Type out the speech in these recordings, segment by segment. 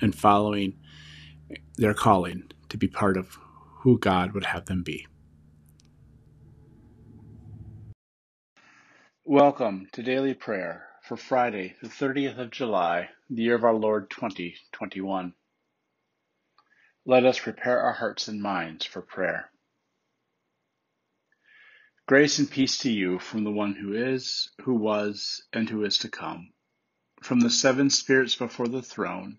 and following their calling to be part of who God would have them be. Welcome to Daily Prayer for Friday, the 30th of July, the year of our Lord 2021. Let us prepare our hearts and minds for prayer. Grace and peace to you from the one who is, who was, and who is to come, from the seven spirits before the throne,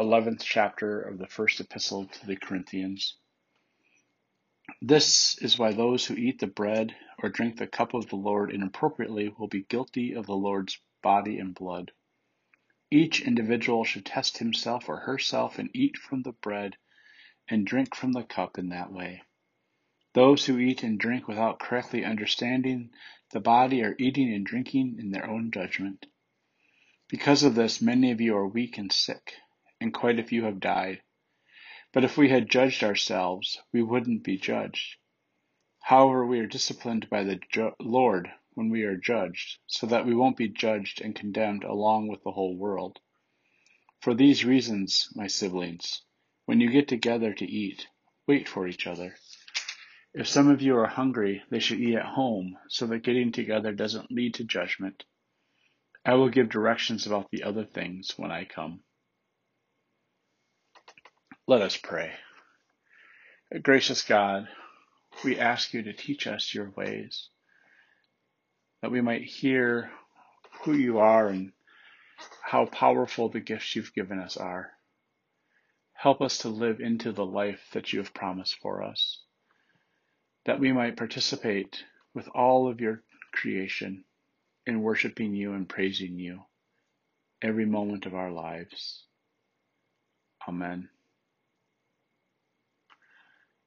11th chapter of the first epistle to the Corinthians. This is why those who eat the bread or drink the cup of the Lord inappropriately will be guilty of the Lord's body and blood. Each individual should test himself or herself and eat from the bread and drink from the cup in that way. Those who eat and drink without correctly understanding the body are eating and drinking in their own judgment. Because of this, many of you are weak and sick, and quite a few have died. But if we had judged ourselves, we wouldn't be judged. However, we are disciplined by the Lord when we are judged, so that we won't be judged and condemned along with the whole world. For these reasons, my siblings, when you get together to eat, wait for each other. If some of you are hungry, they should eat at home, so that getting together doesn't lead to judgment. I will give directions about the other things when I come. Let us pray. Gracious God, we ask you to teach us your ways, that we might hear who you are and how powerful the gifts you've given us are. Help us to live into the life that you have promised for us, that we might participate with all of your creation in worshiping you and praising you every moment of our lives. Amen.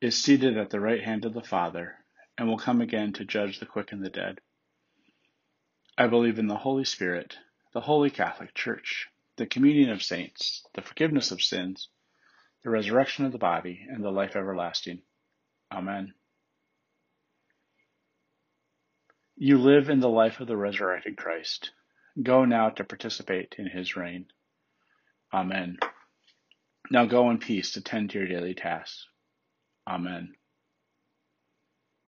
is seated at the right hand of the Father, and will come again to judge the quick and the dead. I believe in the Holy Spirit, the Holy Catholic Church, the communion of saints, the forgiveness of sins, the resurrection of the body, and the life everlasting. Amen. You live in the life of the resurrected Christ. Go now to participate in his reign. Amen. Now go in peace to tend to your daily tasks. Amen.